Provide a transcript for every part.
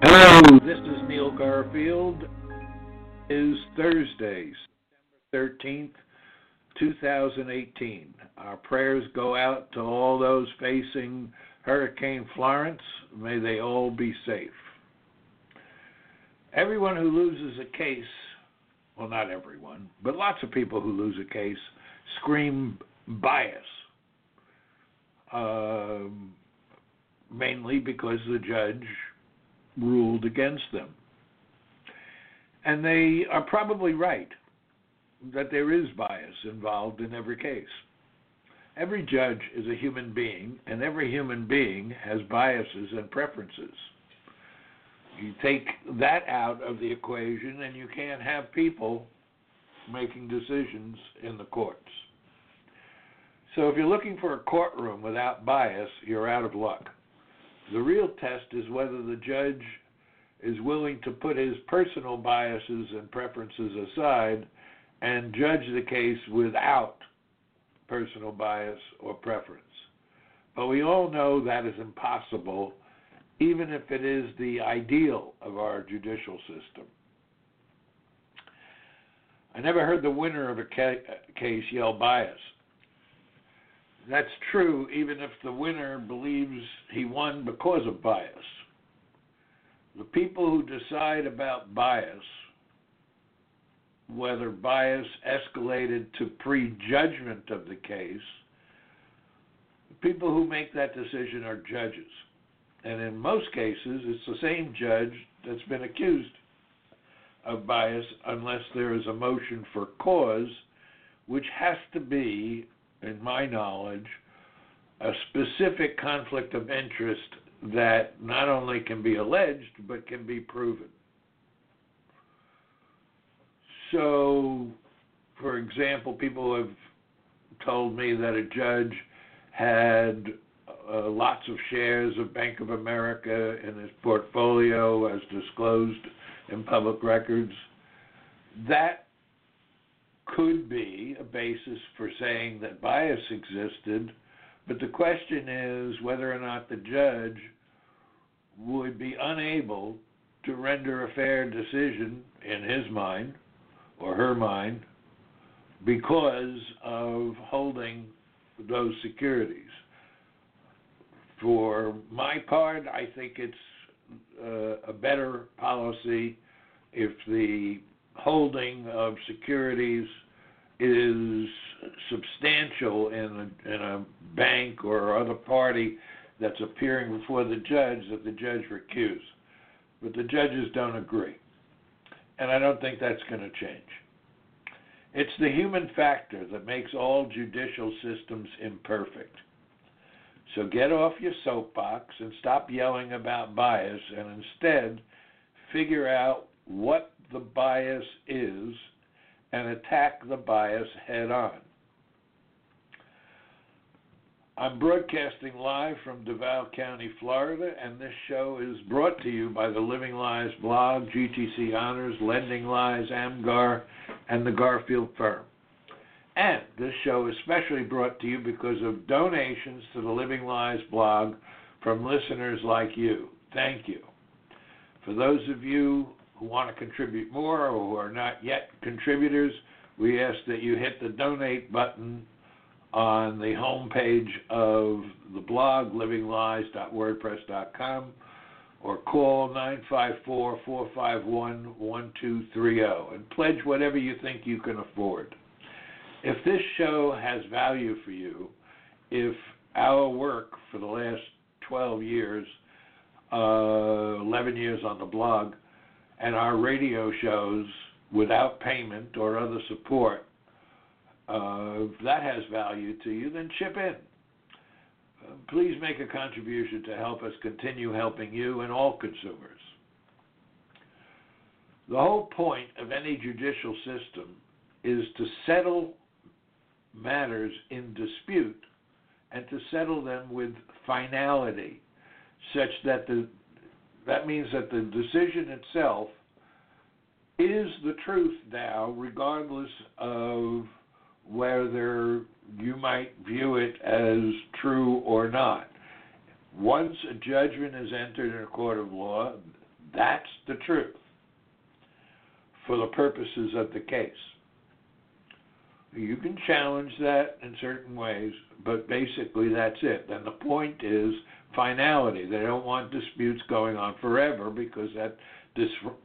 Hello, this is Neil Garfield. It is Thursday, September 13th. 2018. Our prayers go out to all those facing Hurricane Florence. May they all be safe. Everyone who loses a case, well, not everyone, but lots of people who lose a case scream bias, mainly because the judge ruled against them. And they are probably right that there is bias involved in every case. Every judge is a human being, and every human being has biases and preferences. You take that out of the equation, and you can't have people making decisions in the courts. So if you're looking for a courtroom without bias, you're out of luck. The real test is whether the judge is willing to put his personal biases and preferences aside and judge the case without personal bias or preference. But we all know that is impossible, even if it is the ideal of our judicial system. I never heard the winner of a case yell bias. That's true even if the winner believes he won because of bias. The people who decide about bias, whether bias escalated to prejudgment of the case, the people who make that decision are judges. And in most cases, it's the same judge that's been accused of bias unless there is a motion for cause, which has to be, in my knowledge, a specific conflict of interest that not only can be alleged, but can be proven. So, for example, people have told me that a judge had lots of shares of Bank of America in his portfolio as disclosed in public records. That could be a basis for saying that bias existed, but the question is whether or not the judge would be unable to render a fair decision in his mind or her mind because of holding those securities. For my part, I think it's a better policy if the holding of securities is substantial in a bank or other party that's appearing before the judge, that the judge recuse. But the judges don't agree. And I don't think that's going to change. It's the human factor that makes all judicial systems imperfect. So get off your soapbox and stop yelling about bias and instead figure out what the bias is and attack the bias head on. I'm broadcasting live from Duval County, Florida, and this show is brought to you by the Living Lies blog, GTC Honors, Lending Lies, Amgar, and the Garfield Firm. And this show is specially brought to you because of donations to the Living Lies blog from listeners like you. Thank you. For those of you who want to contribute more or who are not yet contributors, we ask that you hit the donate button on the homepage of the blog, livinglies.wordpress.com, or call 954-451-1230 and pledge whatever you think you can afford. If this show has value for you, if our work for the last 12 years, 11 years on the blog, and our radio shows without payment or other support, if that has value to you, then chip in. Please make a contribution to help us continue helping you and all consumers. The whole point of any judicial system is to settle matters in dispute and to settle them with finality, such that that means that the decision itself is the truth now, regardless of whether you might view it as true or not. Once a judgment is entered in a court of law, that's the truth for the purposes of the case. You can challenge that in certain ways, but basically that's it. And the point is finality. They don't want disputes going on forever because that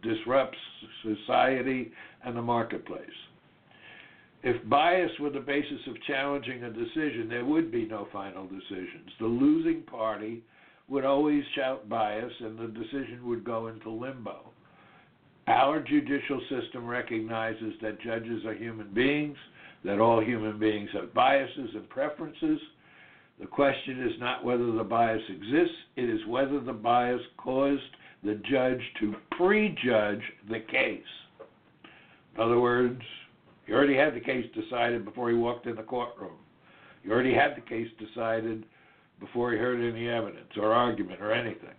disrupts society and the marketplace. If bias were the basis of challenging a decision, there would be no final decisions. The losing party would always shout bias, and the decision would go into limbo. Our judicial system recognizes that judges are human beings, that all human beings have biases and preferences. The question is not whether the bias exists, it is whether the bias caused the judge to prejudge the case. In other words, you already had the case decided before he walked in the courtroom. You already had the case decided before he heard any evidence or argument or anything.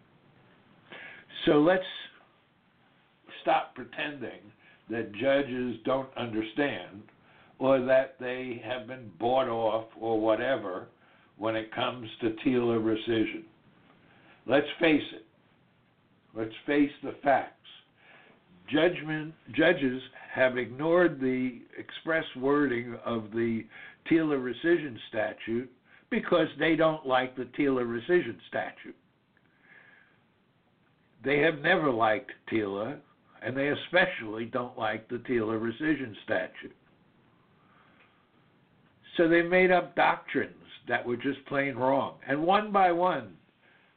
So let's stop pretending that judges don't understand or that they have been bought off or whatever when it comes to TILA rescission. Let's face it. Let's face the facts. Judges have ignored the express wording of the TILA rescission statute because they don't like the TILA rescission statute. They have never liked TILA, and they especially don't like the TILA rescission statute. So they made up doctrines that were just plain wrong. And one by one,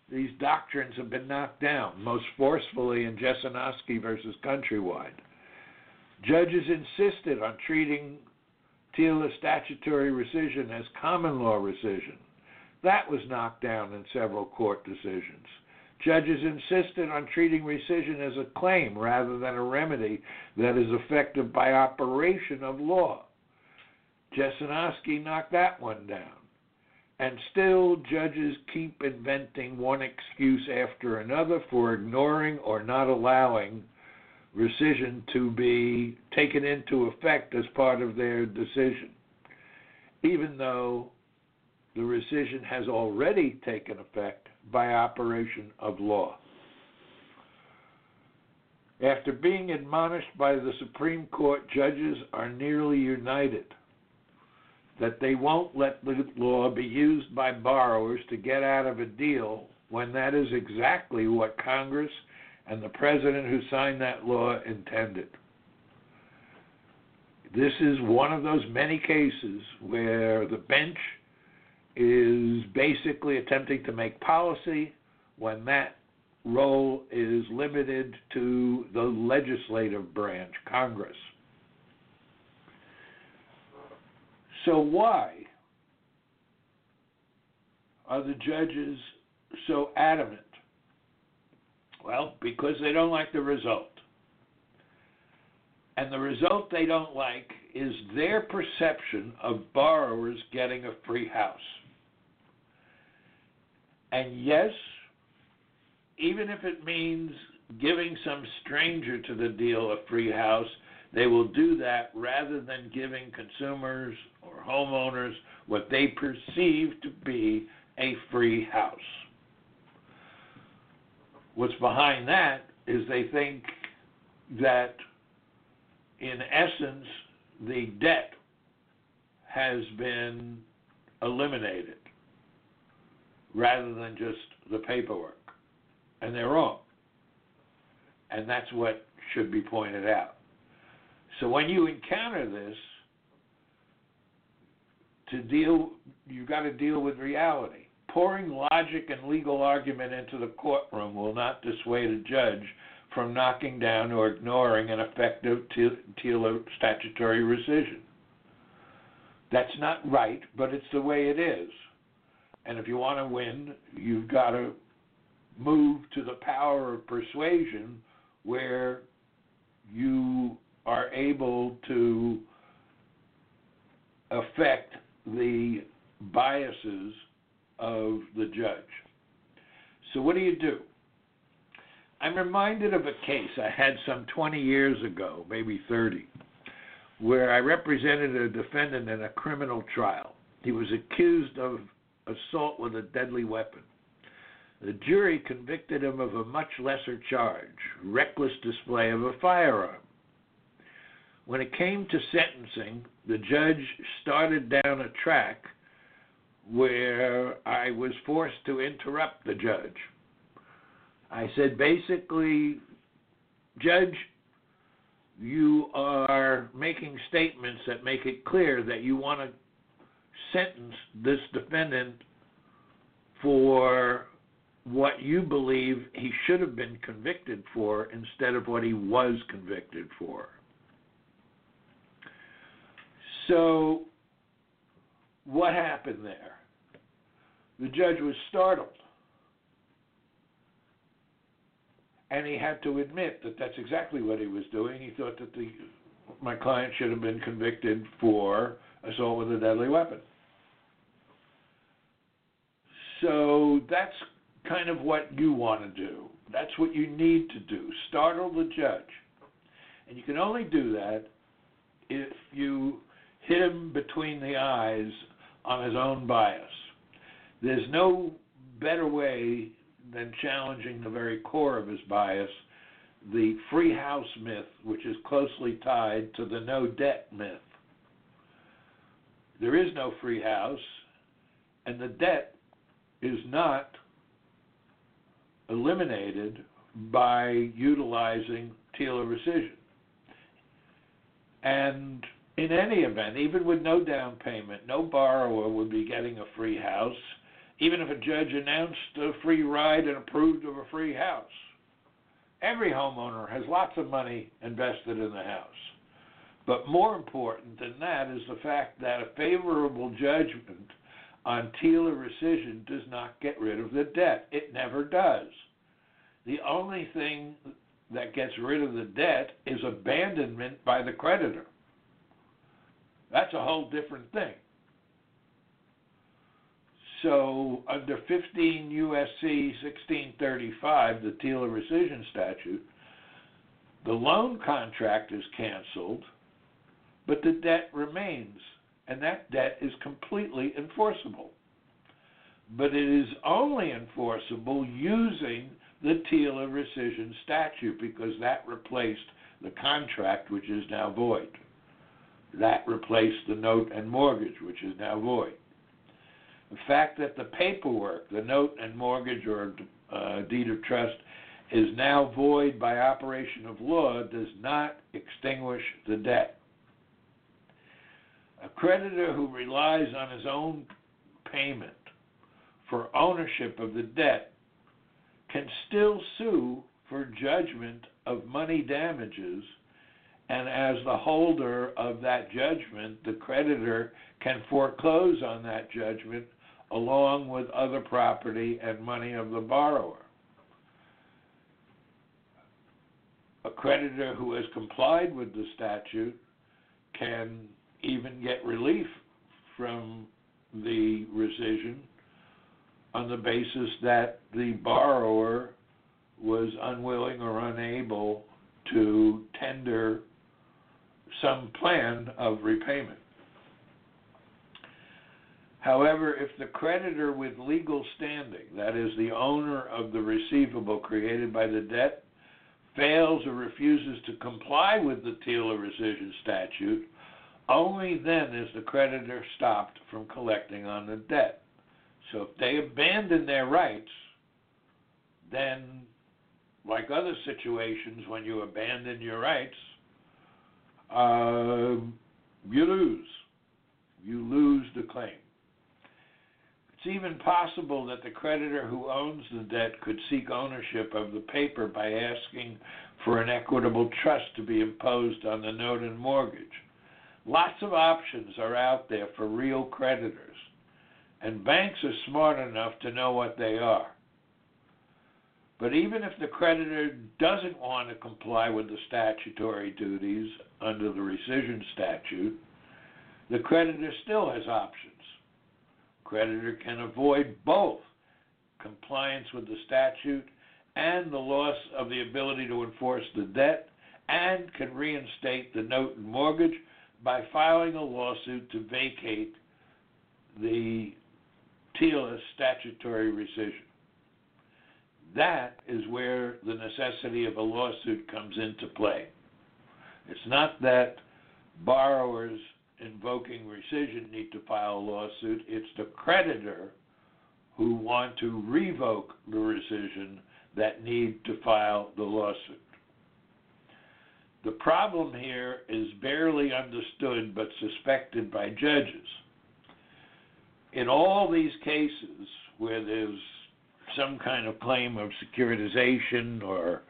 these doctrines have been knocked down, most forcefully in Jesinoski versus Countrywide. Judges insisted on treating TILA statutory rescission as common law rescission. That was knocked down in several court decisions. Judges insisted on treating rescission as a claim rather than a remedy that is effective by operation of law. Jesinoski knocked that one down. And still, judges keep inventing one excuse after another for ignoring or not allowing rescission to be taken into effect as part of their decision, even though the rescission has already taken effect by operation of law. After being admonished by the Supreme Court, judges are nearly united that they won't let the law be used by borrowers to get out of a deal when that is exactly what Congress and the president who signed that law intended. This is one of those many cases where the bench is basically attempting to make policy when that role is limited to the legislative branch, Congress. So why are the judges so adamant? Well, because they don't like the result. And the result they don't like is their perception of borrowers getting a free house. And yes, even if it means giving some stranger to the deal a free house, they will do that rather than giving consumers or homeowners what they perceive to be a free house. What's behind that is they think that, in essence, the debt has been eliminated rather than just the paperwork. And they're wrong. And that's what should be pointed out. So when you encounter this, you've got to deal with reality. Pouring logic and legal argument into the courtroom will not dissuade a judge from knocking down or ignoring an effective TILA statutory rescission. That's not right, but it's the way it is. And if you want to win, you've got to move to the power of persuasion where you are able to affect the biases of the judge. So what do you do? I'm reminded of a case I had some 20 years ago, maybe 30, where I represented a defendant in a criminal trial. He was accused of assault with a deadly weapon. The jury convicted him of a much lesser charge, reckless display of a firearm. When it came to sentencing, the judge started down a track where I was forced to interrupt the judge. I said, basically, Judge, you are making statements that make it clear that you want to sentence this defendant for what you believe he should have been convicted for instead of what he was convicted for. So what happened there? The judge was startled. And he had to admit that that's exactly what he was doing. He thought that my client should have been convicted for assault with a deadly weapon. So that's kind of what you want to do. That's what you need to do. Startle the judge. And you can only do that if you hit him between the eyes on his own bias. There's no better way than challenging the very core of his bias, the free house myth, which is closely tied to the no debt myth. There is no free house, and the debt is not eliminated by utilizing TILA rescission. And in any event, even with no down payment, no borrower would be getting a free house, even if a judge announced a free ride and approved of a free house. Every homeowner has lots of money invested in the house. But more important than that is the fact that a favorable judgment on TILA rescission does not get rid of the debt. It never does. The only thing that gets rid of the debt is abandonment by the creditor. That's a whole different thing. So under 15 U.S.C. 1635, the TILA rescission statute, the loan contract is canceled, but the debt remains, and that debt is completely enforceable. But it is only enforceable using the TILA rescission statute because that replaced the contract, which is now void. That replaced the note and mortgage, which is now void. The fact that the paperwork, the note and mortgage or deed of trust, is now void by operation of law does not extinguish the debt. A creditor who relies on his own payment for ownership of the debt can still sue for judgment of money damages, and as the holder of that judgment, the creditor can foreclose on that judgment along with other property and money of the borrower. A creditor who has complied with the statute can even get relief from the rescission on the basis that the borrower was unwilling or unable to tender some plan of repayment. However, if the creditor with legal standing, that is the owner of the receivable created by the debt, fails or refuses to comply with the TILA rescission statute, only then is the creditor stopped from collecting on the debt. So if they abandon their rights, then like other situations when you abandon your rights, you lose. You lose the claim. It's even possible that the creditor who owns the debt could seek ownership of the paper by asking for an equitable trust to be imposed on the note and mortgage. Lots of options are out there for real creditors, and banks are smart enough to know what they are. But even if the creditor doesn't want to comply with the statutory duties under the rescission statute, the creditor still has options. Creditor can avoid both compliance with the statute and the loss of the ability to enforce the debt, and can reinstate the note and mortgage by filing a lawsuit to vacate the TILA statutory rescission. That is where the necessity of a lawsuit comes into play. It's not that borrowers invoking rescission need to file a lawsuit. It's the creditor who want to revoke the rescission that need to file the lawsuit. The problem here is barely understood but suspected by judges. In all these cases where there's some kind of claim of securitization, or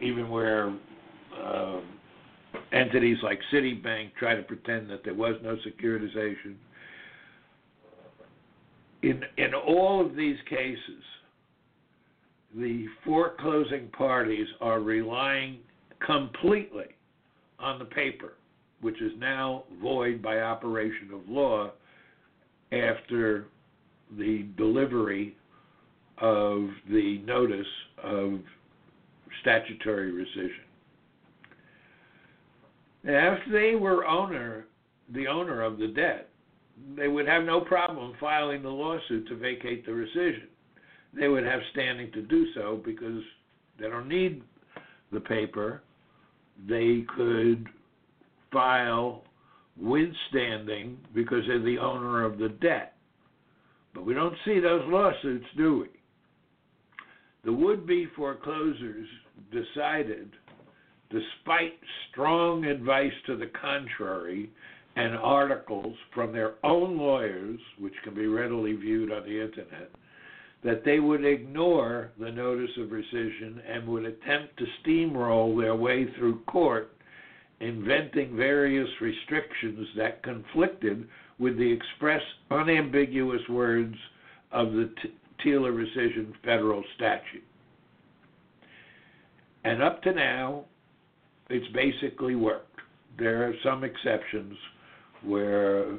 even where entities like Citibank try to pretend that there was no securitization, in all of these cases, the foreclosing parties are relying completely on the paper, which is now void by operation of law after the delivery of the notice of statutory rescission. Now, if they were the owner of the debt, they would have no problem filing the lawsuit to vacate the rescission. They would have standing to do so because they don't need the paper. They could file with standing because they're the owner of the debt. But we don't see those lawsuits, do we? The would-be foreclosers decided, despite strong advice to the contrary and articles from their own lawyers, which can be readily viewed on the internet, that they would ignore the notice of rescission and would attempt to steamroll their way through court, inventing various restrictions that conflicted with the express, unambiguous words of the TILA rescission federal statute. And up to now, it's basically worked. There are some exceptions where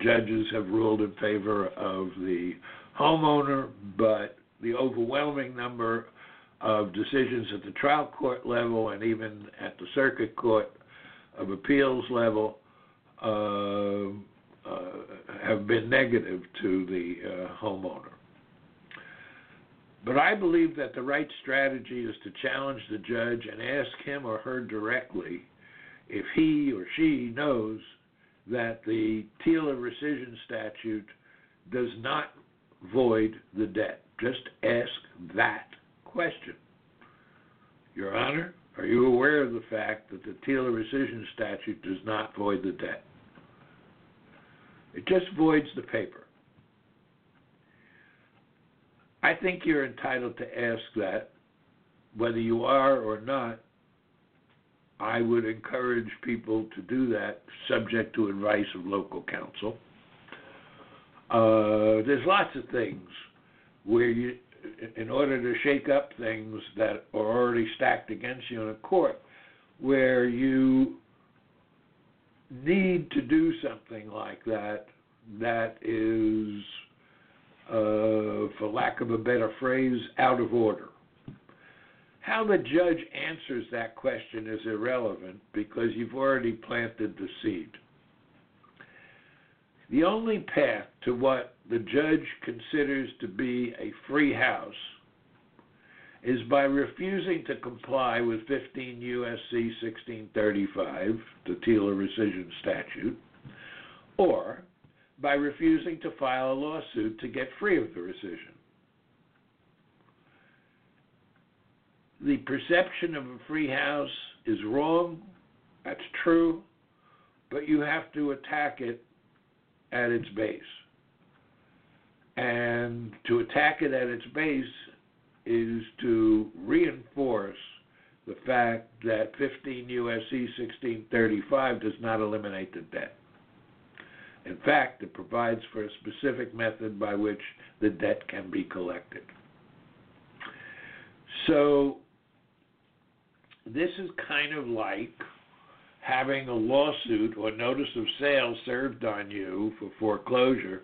judges have ruled in favor of the homeowner, but the overwhelming number of decisions at the trial court level and even at the circuit court of appeals level have been negative to the homeowner. But I believe that the right strategy is to challenge the judge and ask him or her directly if he or she knows that the TILA rescission statute does not void the debt. Just ask that question. Your Honor, are you aware of the fact that the TILA rescission statute does not void the debt? It just voids the paper. I think you're entitled to ask that. Whether you are or not, I would encourage people to do that, subject to advice of local counsel. There's lots of things where you, in order to shake up things that are already stacked against you in a court, where you need to do something like that, that is, for lack of a better phrase, out of order. How the judge answers that question is irrelevant because you've already planted the seed. The only path to what the judge considers to be a free house is by refusing to comply with 15 U.S.C. 1635, the TILA rescission statute, or by refusing to file a lawsuit to get free of the rescission. The perception of a free house is wrong. That's true. But you have to attack it at its base. And to attack it at its base is to reinforce the fact that 15 U.S.C. 1635 does not eliminate the debt. In fact, it provides for a specific method by which the debt can be collected. So this is kind of like having a lawsuit or notice of sale served on you for foreclosure,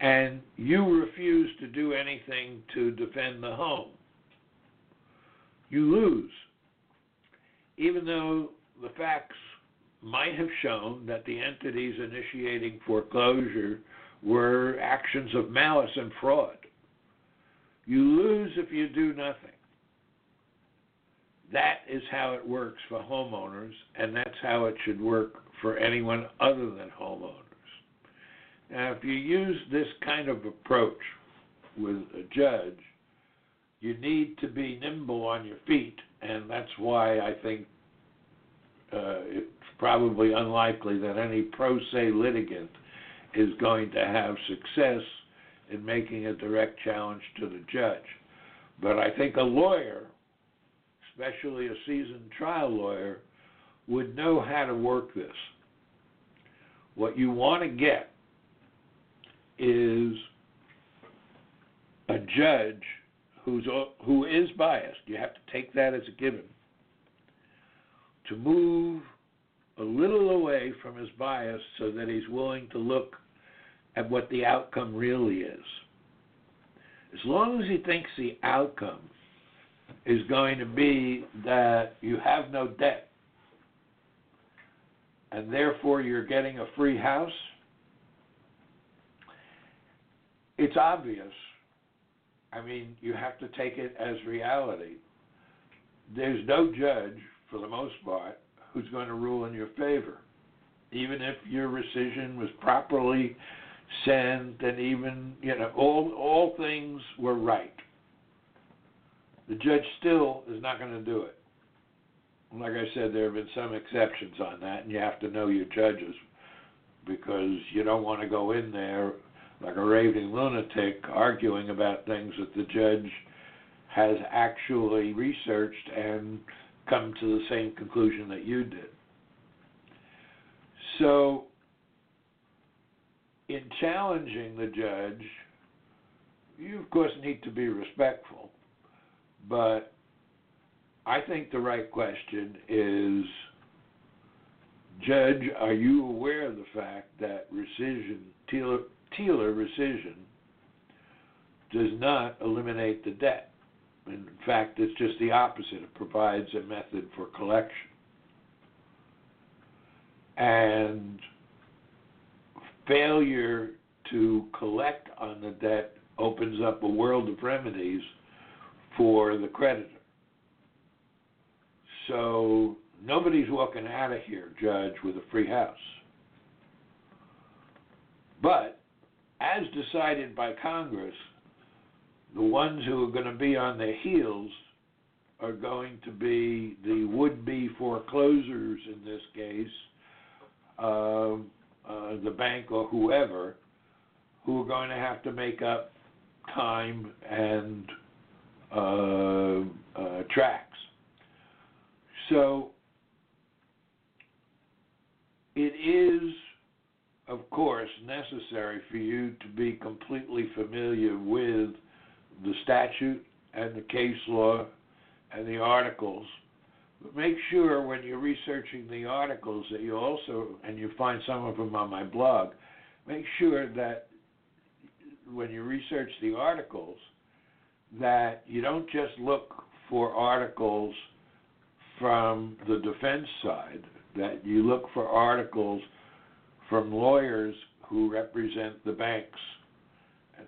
and you refuse to do anything to defend the home. You lose, even though the facts might have shown that the entities initiating foreclosure were actions of malice and fraud. You lose if you do nothing. That is how it works for homeowners, and that's how it should work for anyone other than homeowners. Now, if you use this kind of approach with a judge, you need to be nimble on your feet, and that's why I think it's probably unlikely that any pro se litigant is going to have success in making a direct challenge to the judge. But I think a lawyer, especially a seasoned trial lawyer, would know how to work this. What you want to get is a judge who is biased. You have to take that as a given. To move a little away from his bias so that he's willing to look at what the outcome really is. As long as he thinks the outcome is going to be that you have no debt and therefore you're getting a free house, it's obvious. I mean, you have to take it as reality. There's no judge, for the most part, who's going to rule in your favor, even if your rescission was properly sent and even, all things were right. The judge still is not going to do it. Like I said, there have been some exceptions on that, and you have to know your judges because you don't want to go in there like a raving lunatic arguing about things that the judge has actually researched and come to the same conclusion that you did. So in challenging the judge, you, of course, need to be respectful, but I think the right question is, Judge, are you aware of the fact that rescission, TILA rescission, does not eliminate the debt? In fact, it's just the opposite. It provides a method for collection. And failure to collect on the debt opens up a world of remedies for the creditor. So nobody's walking out of here, Judge, with a free house. But as decided by Congress, the ones who are going to be on their heels are going to be the would-be foreclosers in this case, the bank or whoever, who are going to have to make up time and tracks. So it is, of course, necessary for you to be completely familiar with the statute and the case law and the articles. But make sure when you're researching the articles that you also, and you find some of them on my blog, make sure that when you research the articles that you don't just look for articles from the defense side, that you look for articles from lawyers who represent the banks,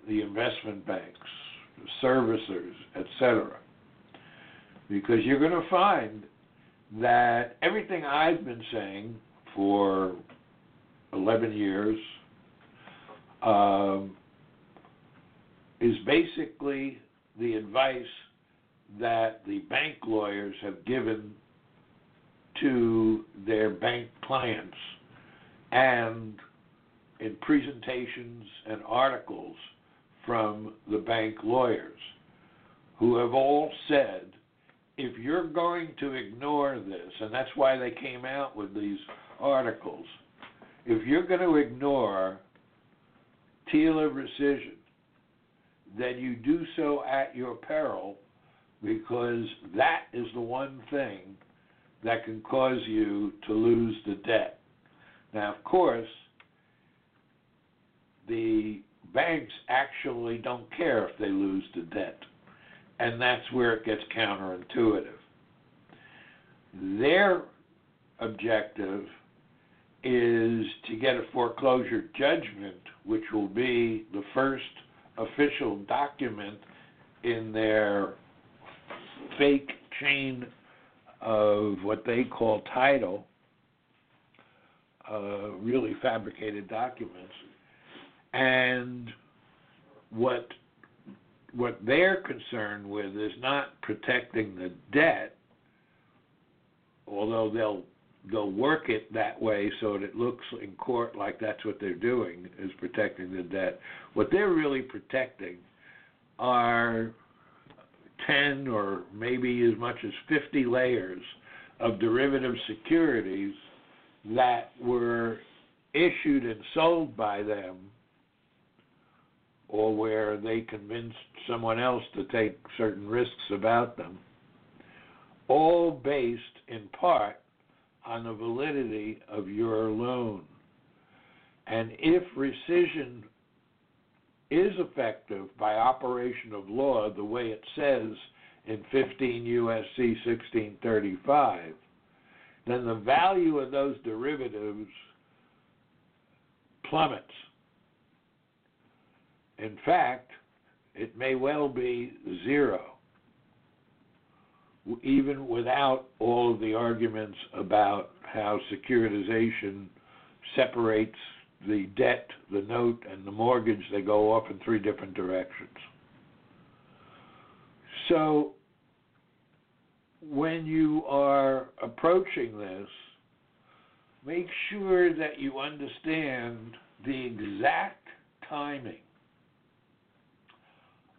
the investment banks, servicers, etc. Because you're going to find that everything I've been saying for 11 years is basically the advice that the bank lawyers have given to their bank clients, and in presentations and articles from the bank lawyers, who have all said, if you're going to ignore this, and that's why they came out with these articles, if you're going to ignore TILA rescission, then you do so at your peril, because that is the one thing that can cause you to lose the debt. Now, of course, the banks actually don't care if they lose the debt, and that's where it gets counterintuitive. Their objective is to get a foreclosure judgment, which will be the first official document in their fake chain of what they call title, really fabricated documents. And what they're concerned with is not protecting the debt, although they'll work it that way so that it looks in court like that's what they're doing, is protecting the debt. What they're really protecting are 10 or maybe as much as 50 layers of derivative securities that were issued and sold by them, or where they convinced someone else to take certain risks about them, all based in part on the validity of your loan. And if rescission is effective by operation of law, the way it says in 15 U.S.C. 1635, then the value of those derivatives plummets. In fact, it may well be zero, even without all of the arguments about how securitization separates the debt, the note, and the mortgage. They go off in three different directions. So when you are approaching this, make sure that you understand the exact timing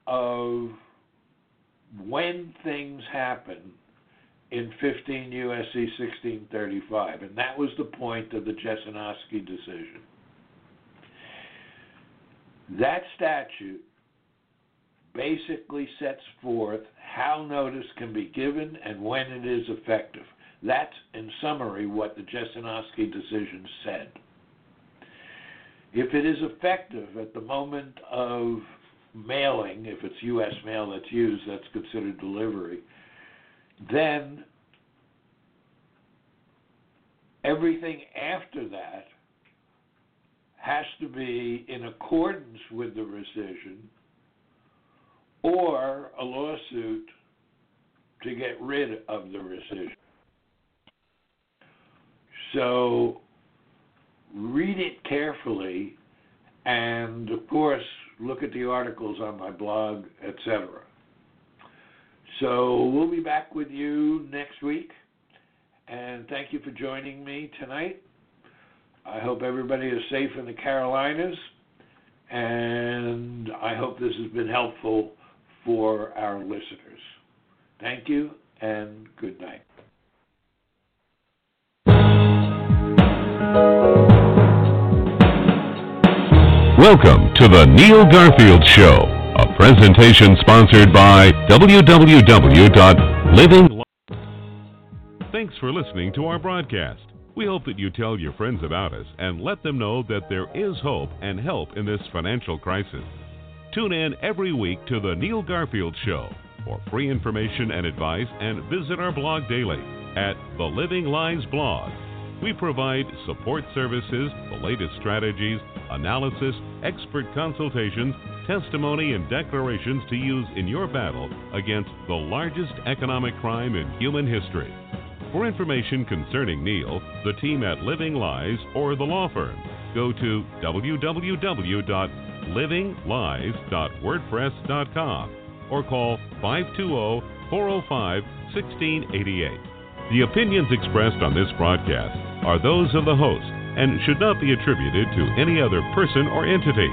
of when things happen in 15 U.S.C. 1635, and that was the point of the Jesinoski decision. That statute basically sets forth how notice can be given and when it is effective. That's, in summary, what the Jesinoski decision said. If it is effective at the moment of mailing, if it's U.S. mail that's used, that's considered delivery, then everything after that has to be in accordance with the rescission or a lawsuit to get rid of the rescission. So read it carefully, and of course look at the articles on my blog, etc. So we'll be back with you next week, and thank you for joining me tonight. I hope everybody is safe in the Carolinas, and I hope this has been helpful for our listeners. Thank you, and good night. Welcome to The Neil Garfield Show, a presentation sponsored by www.living. Thanks for listening to our broadcast. We hope that you tell your friends about us and let them know that there is hope and help in this financial crisis. Tune in every week to The Neil Garfield Show for free information and advice, and visit our blog daily at The Living Lies blog. We provide support services, the latest strategies, analysis, expert consultations, testimony, and declarations to use in your battle against the largest economic crime in human history. For information concerning Neil, the team at Living Lies, or the law firm, go to www.livinglies.wordpress.com or call 405-1688. The opinions expressed on this broadcast are those of the host and should not be attributed to any other person or entity.